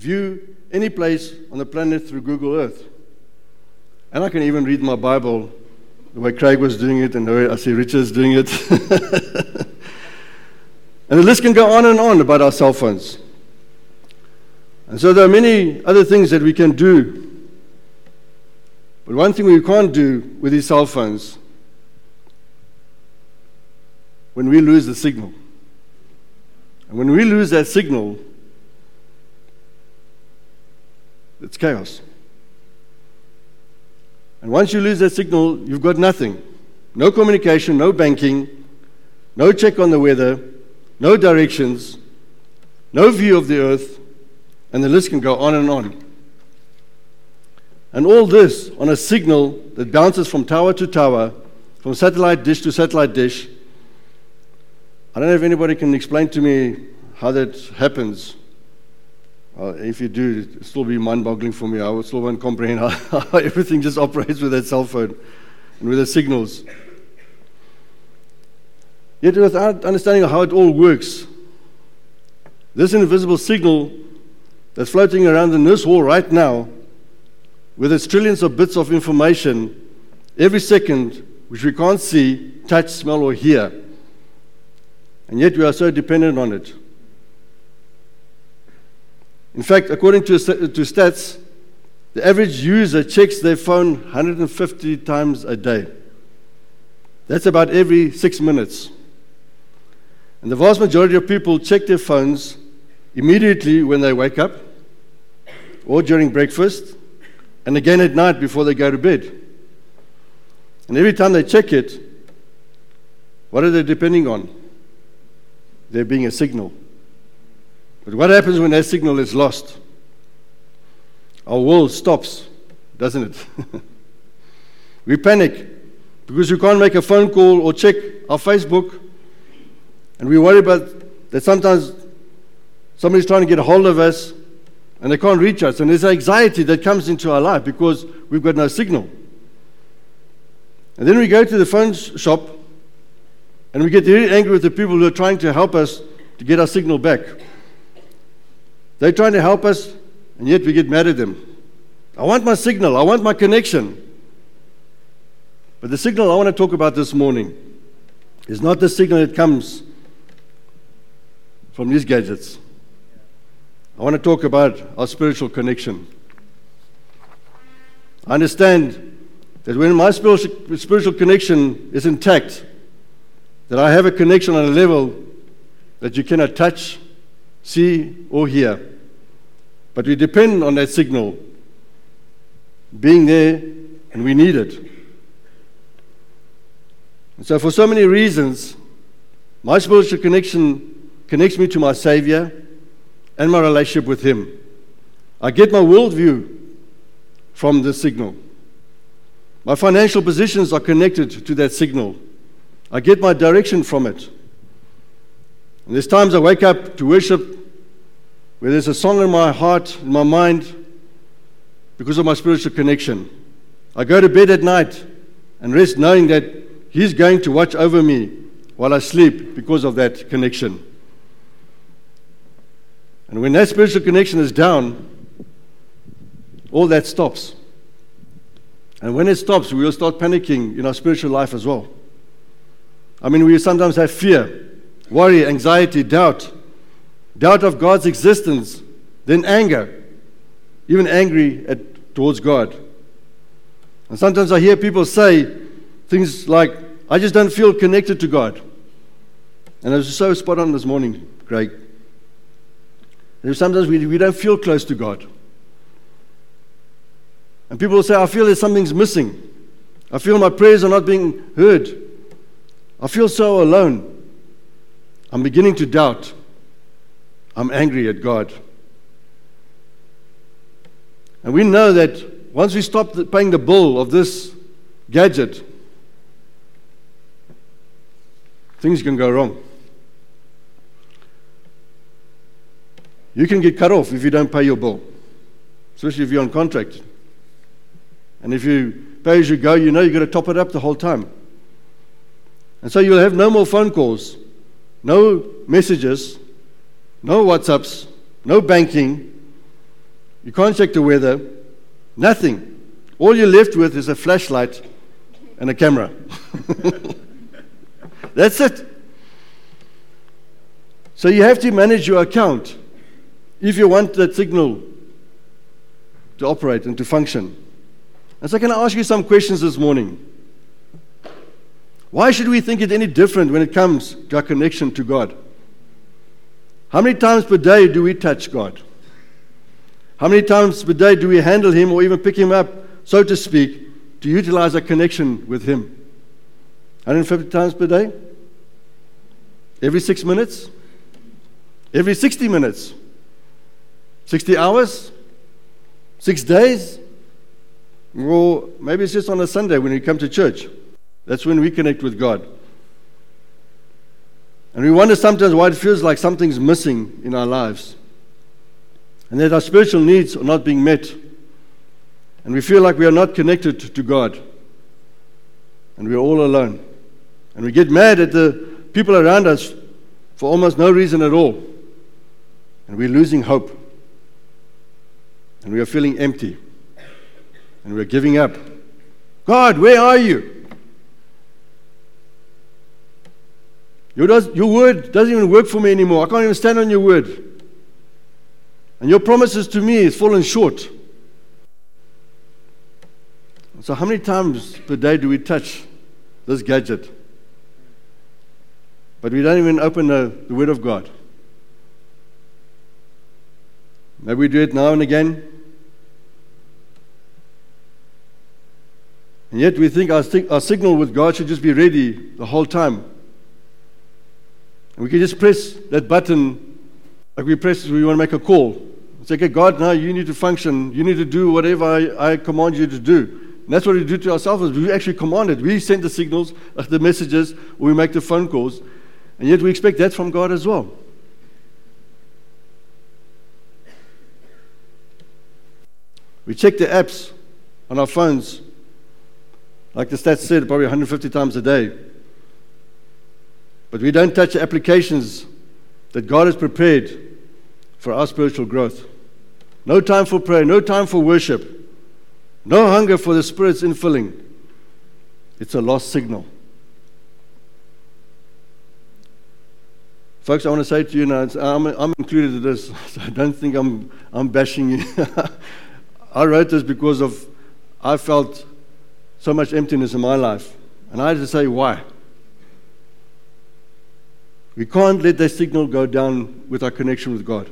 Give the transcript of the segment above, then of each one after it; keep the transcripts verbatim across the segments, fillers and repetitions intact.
view any place on the planet through Google Earth. And I can even read my Bible the way Craig was doing it and the way I see Richard's doing it. And the list can go on and on about our cell phones. And so there are many other things that we can do. But one thing we can't do with these cell phones, when we lose the signal. And when we lose that signal, it's chaos. And once you lose that signal, you've got nothing. No communication, no banking, no check on the weather, no directions, no view of the earth, and the list can go on and on. And all this on a signal that bounces from tower to tower, from satellite dish to satellite dish. I don't know if anybody can explain to me how that happens. Uh, if you do, it'll still be mind-boggling for me. I still won't comprehend how, how everything just operates with that cell phone and with the signals. Yet without understanding how it all works, this invisible signal that's floating around in this hall right now, with its trillions of bits of information every second, which we can't see, touch, smell, or hear, and yet we are so dependent on it. In fact, according to, to stats, the average user checks their phone one hundred fifty times a day. That's about every six minutes. And the vast majority of people check their phones immediately when they wake up, or during breakfast, and again at night before they go to bed. And every time they check it, what are they depending on? There being a signal. But what happens when that signal is lost? Our world stops, doesn't it? We panic because we can't make a phone call or check our Facebook, and we worry about that sometimes somebody's trying to get a hold of us and they can't reach us, and there's anxiety that comes into our life because we've got no signal. And then we go to the phone shop and we get very angry with the people who are trying to help us to get our signal back. They're trying to help us, and yet we get mad at them. I want my signal. I want my connection. But the signal I want to talk about this morning is not the signal that comes from these gadgets. I want to talk about our spiritual connection. I understand that when my spiritual connection is intact, that I have a connection on a level that you cannot touch, see, or hear. But we depend on that signal being there, and we need it. And so for so many reasons, my spiritual connection connects me to my Savior and my relationship with Him. I get my worldview from the signal. My financial positions are connected to that signal. I get my direction from it. And there's times I wake up to worship where there's a song in my heart, in my mind, because of my spiritual connection. I go to bed at night and rest knowing that He's going to watch over me while I sleep because of that connection. And when that spiritual connection is down, all that stops. And when it stops, we will start panicking in our spiritual life as well. I mean, we sometimes have fear, worry, anxiety, doubt, doubt of God's existence, then anger, even angry at, towards God. And sometimes I hear people say things like, I just don't feel connected to God. And I was so spot on this morning, Craig. Sometimes we, we don't feel close to God. And people will say, I feel that something's missing. I feel my prayers are not being heard. I feel so alone. I'm beginning to doubt. I'm angry at God. And we know that once we stop the, paying the bill of this gadget, things can go wrong. You can get cut off if you don't pay your bill, especially if you're on contract. And if you pay as you go, you know you've got to top it up the whole time. And so you'll have no more phone calls, no messages, no WhatsApps, no banking, You can't check the weather. Nothing. All you're left with is a flashlight and a camera. That's it. So you have to manage your account if you want that signal to operate and to function. And so can I ask you some questions this morning? Why should we think it any different when it comes to our connection to God? How many times per day do we touch God? How many times per day do we handle Him or even pick Him up, so to speak, to utilize our connection with Him? one hundred fifty times per day? Every six minutes? Every sixty minutes? sixty hours? Six days? Or maybe it's just on a Sunday when we come to church. That's when we connect with God. And we wonder sometimes why it feels like something's missing in our lives. And that our spiritual needs are not being met. And we feel like we are not connected to God. And we're all alone. And we get mad at the people around us for almost no reason at all. And we're losing hope. And we are feeling empty. And we're giving up. God, where are you? Your, does, your word doesn't even work for me anymore. I can't even stand on your word. And your promises to me has fallen short. So how many times per day do we touch this gadget? But we don't even open the, the word of God. Maybe we do it now and again. And yet we think our, our signal with God should just be ready the whole time. We can just press that button like we press we want to make a call. It's like, okay, God, now you need to function. You need to do whatever I, I command you to do. And that's what we do to ourselves. Is we actually command it. We send the signals, the messages, or we make the phone calls. And yet we expect that from God as well. We check the apps on our phones. Like the stats said, probably one hundred fifty times a day. But we don't touch the applications that God has prepared for our spiritual growth. No time for prayer, no time for worship, no hunger for the Spirit's infilling. It's a lost signal. Folks, I want to say to you now, I'm, I'm included in this, so I don't think I'm, I'm bashing you. I wrote this because of I felt so much emptiness in my life. And I had to say, why? We can't let that signal go down with our connection with God.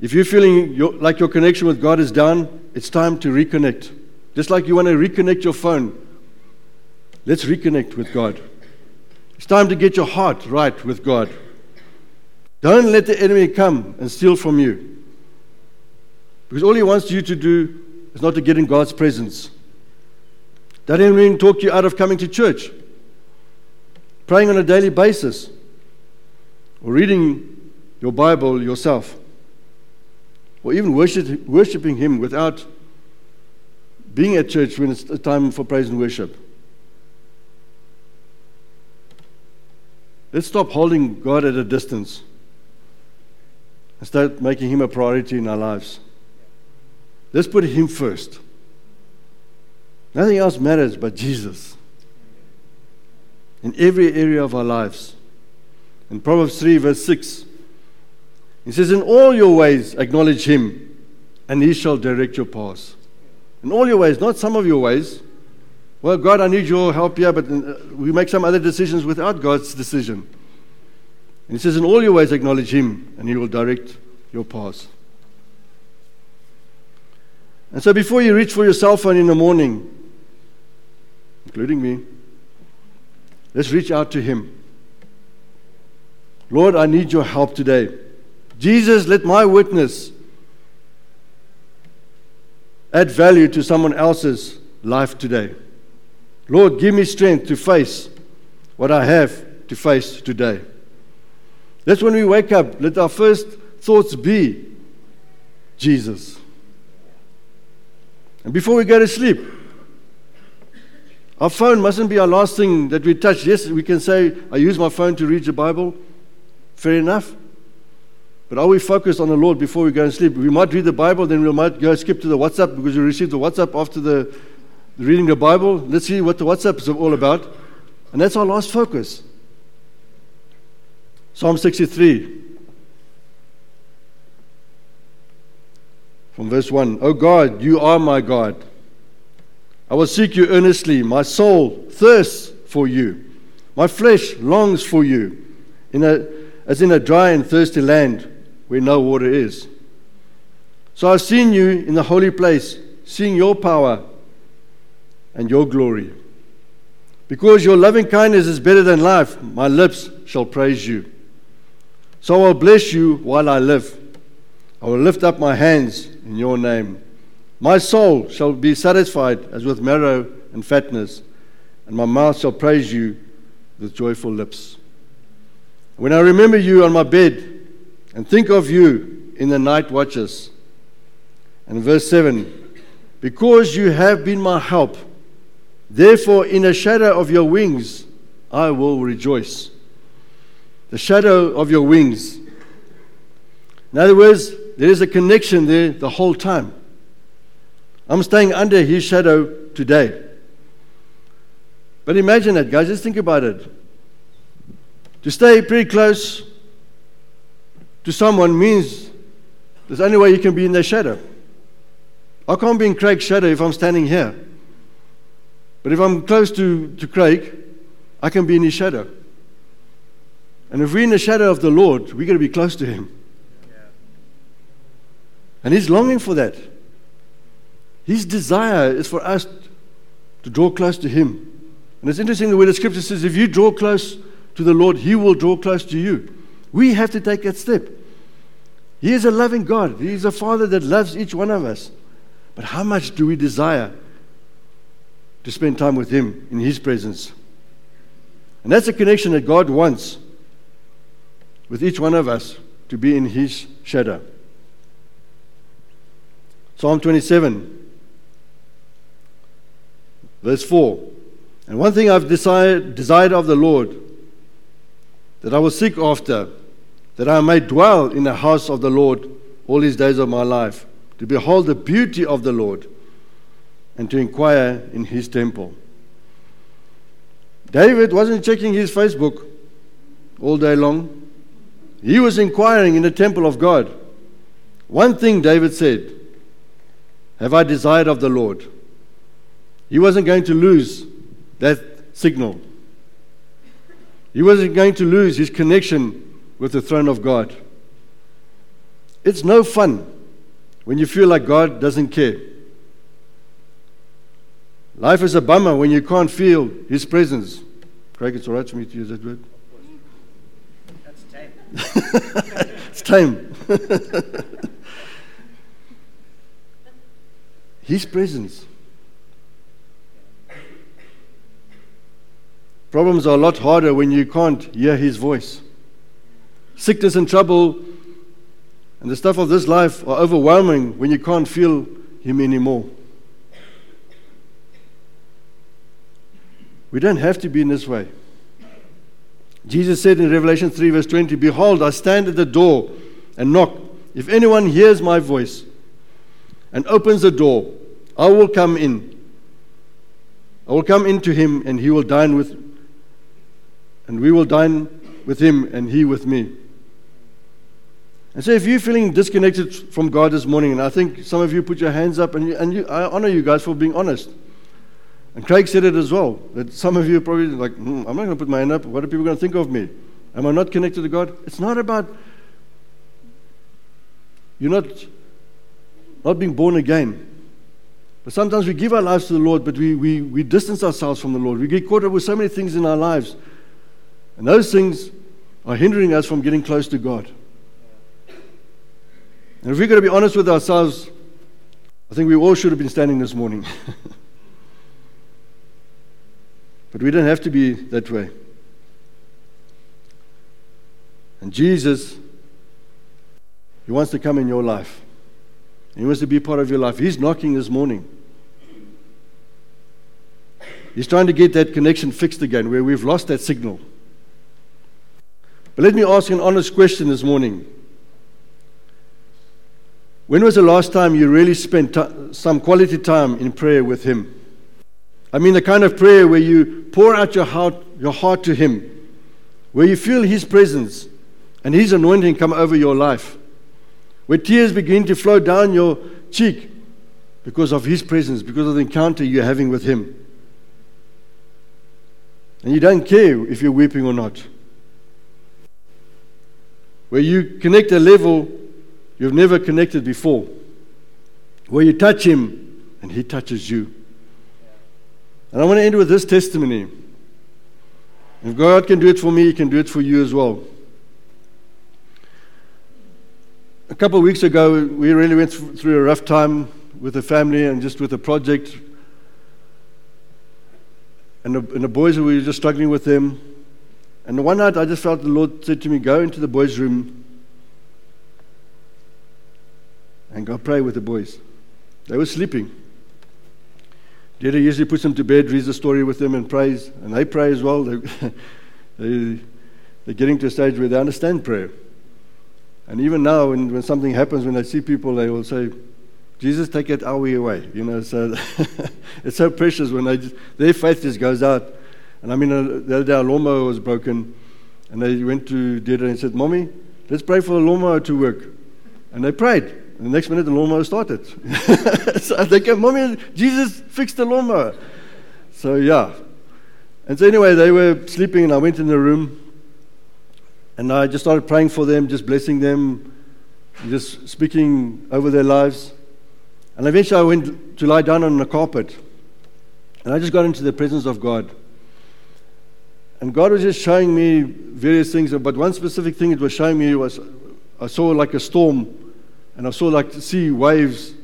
If you're feeling your, like your connection with God is down, it's time to reconnect. Just like you want to reconnect your phone, let's reconnect with God. It's time to get your heart right with God. Don't let the enemy come and steal from you. Because all he wants you to do is not to get in God's presence. That enemy can talk you out of coming to church. Praying on a daily basis, or reading your Bible yourself, or even worship, worshiping Him without being at church when it's a time for praise and worship. Let's stop holding God at a distance and start making Him a priority in our lives. Let's put Him first. Nothing else matters but Jesus. In every area of our lives. In Proverbs three, verse six, it says, in all your ways acknowledge Him, and He shall direct your paths. In all your ways, not some of your ways. Well, God, I need your help here, but we make some other decisions without God's decision. And it says, in all your ways acknowledge Him, and He will direct your paths. And so before you reach for your cell phone in the morning, including me, let's reach out to Him. Lord, I need your help today. Jesus, let my witness add value to someone else's life today. Lord, give me strength to face what I have to face today. That's when we wake up. Let our first thoughts be Jesus. And before we go to sleep, our phone mustn't be our last thing that we touch. Yes, we can say, I use my phone to read the Bible. Fair enough. But are we focused on the Lord before we go and sleep? We might read the Bible, then we might go skip to the WhatsApp because we received the WhatsApp after the reading the Bible. Let's see what the WhatsApp is all about. And that's our last focus. Psalm sixty-three. From verse one. O God, you are my God. I will seek you earnestly. My soul thirsts for you. My flesh longs for you, in a, as in a dry and thirsty land where no water is. So I've seen you in the holy place, seeing your power and your glory. Because your loving kindness is better than life, my lips shall praise you. So I'll bless you while I live. I will lift up my hands in your name. My soul shall be satisfied as with marrow and fatness, and my mouth shall praise you with joyful lips. When I remember you on my bed and think of you in the night watches. And verse seven, because you have been my help, therefore in the shadow of your wings I will rejoice. The shadow of your wings. In other words, there is a connection there the whole time. I'm staying under his shadow today. But imagine that, guys. Just think about it. To stay pretty close to someone means there's only way you can be in their shadow. I can't be in Craig's shadow if I'm standing here. But if I'm close to, to Craig, I can be in his shadow. And if we're in the shadow of the Lord, we're going to be close to him. And he's longing for that. His desire is for us to draw close to him. And it's interesting the way the scripture says, if you draw close to the Lord, he will draw close to you. We have to take that step. He is a loving God. He is a Father that loves each one of us. But how much do we desire to spend time with him in his presence? And that's a connection that God wants with each one of us, to be in his shadow. Psalm twenty-seven, verse four. And one thing I've desired, desired of the Lord, that I will seek after, that I may dwell in the house of the Lord all his days of my life, to behold the beauty of the Lord, and to inquire in his temple. David wasn't checking his Facebook all day long. He was inquiring in the temple of God. One thing David said, have I desired of the Lord? He wasn't going to lose that signal. He wasn't going to lose his connection with the throne of God. It's no fun when you feel like God doesn't care. Life is a bummer when you can't feel his presence. Craig, it's all right for me to use that word? That's tame. It's tame. His presence. Problems are a lot harder when you can't hear his voice. Sickness and trouble and the stuff of this life are overwhelming when you can't feel him anymore. We don't have to be in this way. Jesus said in Revelation three verse twenty, behold, I stand at the door and knock. If anyone hears my voice and opens the door, I will come in. I will come into him, and he will dine with, and we will dine with him, and he with me. And so, if you're feeling disconnected from God this morning, and I think some of you put your hands up, and you, and you, I honor you guys for being honest. And Craig said it as well, that some of you are probably like, mm, I'm not going to put my hand up. What are people going to think of me? Am I not connected to God? It's not about you're not. Not being born again. But sometimes we give our lives to the Lord, but we, we, we distance ourselves from the Lord. We get caught up with so many things in our lives. And those things are hindering us from getting close to God. And if we're going to be honest with ourselves, I think we all should have been standing this morning. But we don't have to be that way. And Jesus, he wants to come in your life. He wants to be part of your life. He's knocking this morning. He's trying to get that connection fixed again, where we've lost that signal. But let me ask an honest question this morning. When was the last time you really spent t- some quality time in prayer with Him? I mean, the kind of prayer where you pour out your heart, your heart to Him, where you feel His presence and His anointing come over your life, where tears begin to flow down your cheek because of His presence, because of the encounter you're having with Him. And you don't care if you're weeping or not. Where you connect a level you've never connected before. Where you touch Him and He touches you. And I want to end with this testimony. If God can do it for me, He can do it for you as well. A couple of weeks ago, we really went through a rough time with the family and just with the project. And the, and the boys, we were just struggling with them. And one night I just felt the Lord said to me, go into the boys' room and go pray with the boys. They were sleeping. Daddy usually puts them to bed, reads the story with them and prays. And they pray as well. They, they, they're getting to a stage where they understand prayer. And even now, when, when something happens, when I see people, they will say, Jesus, take it our way away. You know, so it's so precious when they just, their faith just goes out. And I mean, uh, the other day our lawnmower was broken, and they went to Deda and said, Mommy, let's pray for the lawnmower to work. And they prayed. And the next minute, the lawnmower started. So they came, Mommy, Jesus fixed the lawnmower. So, yeah. And so anyway, they were sleeping, and I went in the room, and I just started praying for them, just blessing them, just speaking over their lives. And eventually I went to lie down on the carpet. And I just got into the presence of God. And God was just showing me various things. But one specific thing it was showing me was I saw like a storm. And I saw like sea waves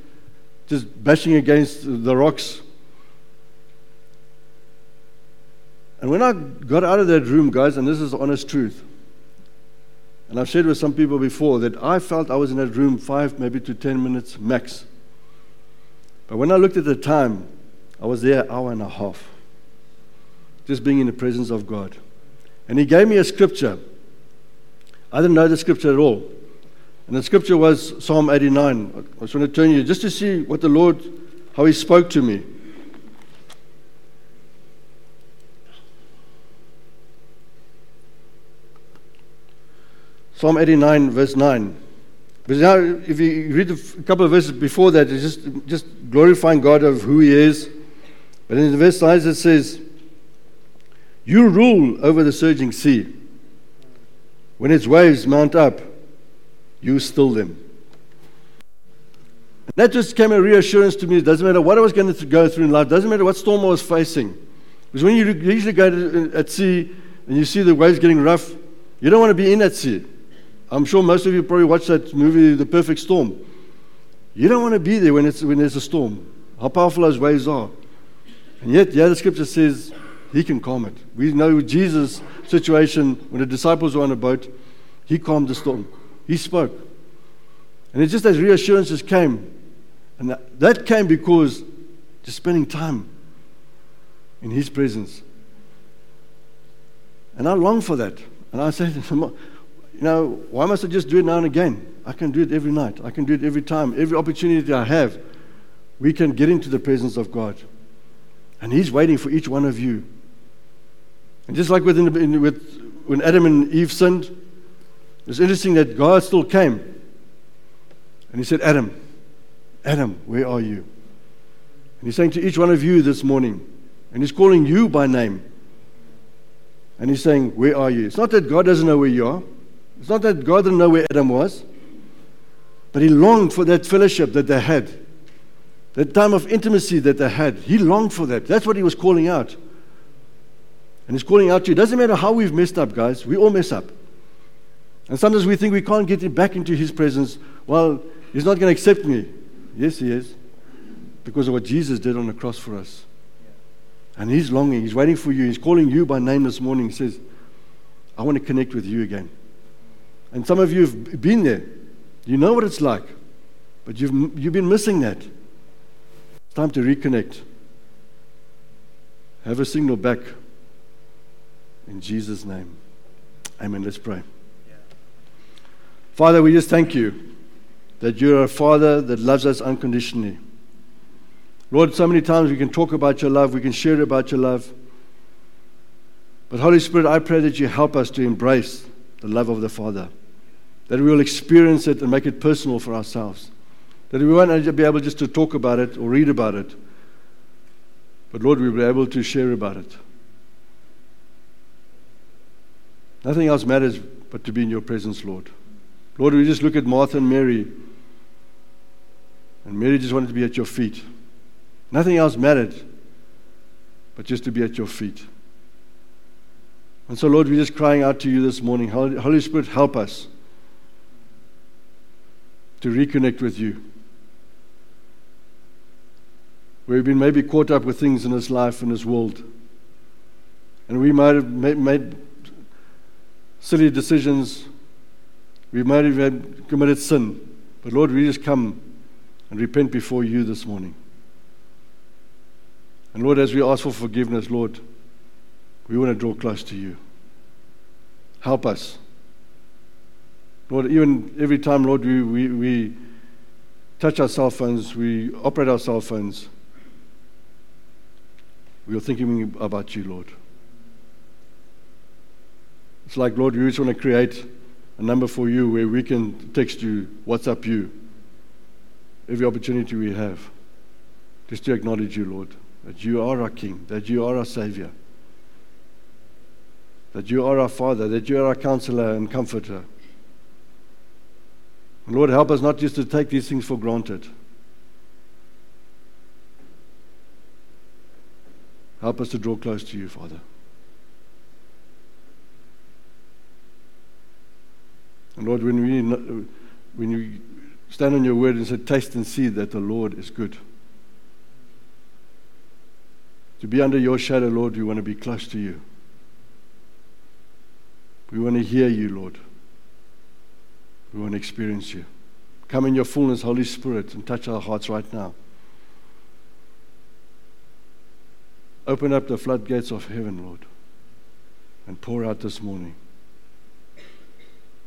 just bashing against the rocks. And when I got out of that room, guys, and this is the honest truth, and I've shared with some people before that I felt I was in that room five, maybe to ten minutes max. But when I looked at the time, I was there an hour and a half, just being in the presence of God. And He gave me a scripture. I didn't know the scripture at all. And the scripture was Psalm eighty-nine. I just want to turn you just to see what the Lord, how He spoke to me. Psalm eighty-nine, verse nine. But now, if you read a couple of verses before that, it's just, just glorifying God of who He is. But in the verse nine, it says, you rule over the surging sea. When its waves mount up, you still them. And that just came a reassurance to me. It doesn't matter what I was going to go through in life. It doesn't matter what storm I was facing. Because when you usually go to, at sea and you see the waves getting rough, you don't want to be in that sea. I'm sure most of you probably watched that movie, The Perfect Storm. You don't want to be there when it's when there's a storm. How powerful those waves are. And yet, yeah, the scripture says He can calm it. We know Jesus' situation when the disciples were on a boat, He calmed the storm. He spoke. And it's just as reassurances came. And that came because just spending time in His presence. And I long for that. And I say to them, you know, why must I just do it now and again? I can do it every night. I can do it every time. Every opportunity I have, we can get into the presence of God. And He's waiting for each one of you. And just like within the, in, with, when Adam and Eve sinned, it's interesting that God still came. And He said, Adam, Adam, where are you? And He's saying to each one of you this morning, and He's calling you by name. And He's saying, where are you? It's not that God doesn't know where you are. It's not that God didn't know where Adam was, but He longed for that fellowship that they had, that time of intimacy that they had. He longed for that. That's what He was calling out. And He's calling out to you. It doesn't matter how we've messed up, guys. We all mess up. And sometimes we think we can't get it back into His presence. Well, He's not going to accept me. Yes, He is, because of what Jesus did on the cross for us. And He's longing. He's waiting for you. He's calling you by name this morning. He says, I want to connect with you again. And some of you have been there. You know what it's like. But you've you've been missing that. It's time to reconnect. Have a signal back. In Jesus' name. Amen. Let's pray. Yeah. Father, we just thank You. that you're a Father that loves us unconditionally. Lord, so many times we can talk about your love, we can share about your love. But Holy Spirit, I pray that you help us to embrace the love of the Father, that we will experience it and make it personal for ourselves, that we won't be able just to talk about it or read about it, but Lord, we'll be able to share about it. Nothing else matters but to be in your presence, Lord. Lord, we just look at Martha and Mary, and Mary just wanted to be at your feet. Nothing else mattered but just to be at your feet. And so, Lord, we're just crying out to you this morning. Holy Spirit, help us to reconnect with you. We've been maybe caught up with things in this life, in this world. And we might have made silly decisions. We might have committed sin. But Lord, we just come and repent before you this morning. And Lord, as we ask for forgiveness, Lord, we want to draw close to you. Help us. Lord, even every time, Lord, we, we, we touch our cell phones, we operate our cell phones, we are thinking about you, Lord. It's like, Lord, we just want to create a number for you where we can text you, WhatsApp you, every opportunity we have, just to acknowledge you, Lord, that you are our King, that you are our Savior, that you are our Father, that you are our Counselor and Comforter. And Lord, help us not just to take these things for granted. Help us to draw close to you, Father. And Lord, when we when you stand on your word and say, taste and see that the Lord is good. To be under your shadow, Lord, we want to be close to you. We want to hear you, Lord. We want to experience you. Come in your fullness, Holy Spirit, and touch our hearts right now. Open up the floodgates of heaven, Lord, and pour out this morning.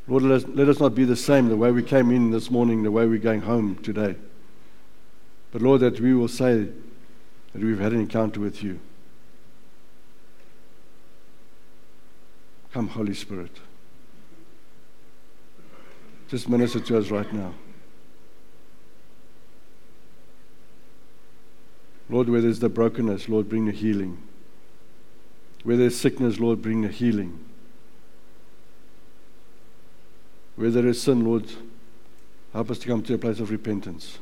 Lord, let us, let us not be the same the way we came in this morning, the way we're going home today. But Lord, that we will say that we've had an encounter with you. Come, Holy Spirit. Just minister to us right now. Lord, where there's the brokenness, Lord, bring the healing. Where there's sickness, Lord, bring the healing. Where there is sin, Lord, help us to come to a place of repentance.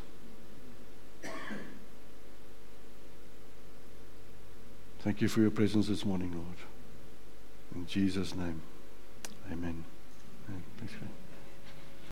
Thank you for your presence this morning, Lord. In Jesus' name, amen. Thanks, man.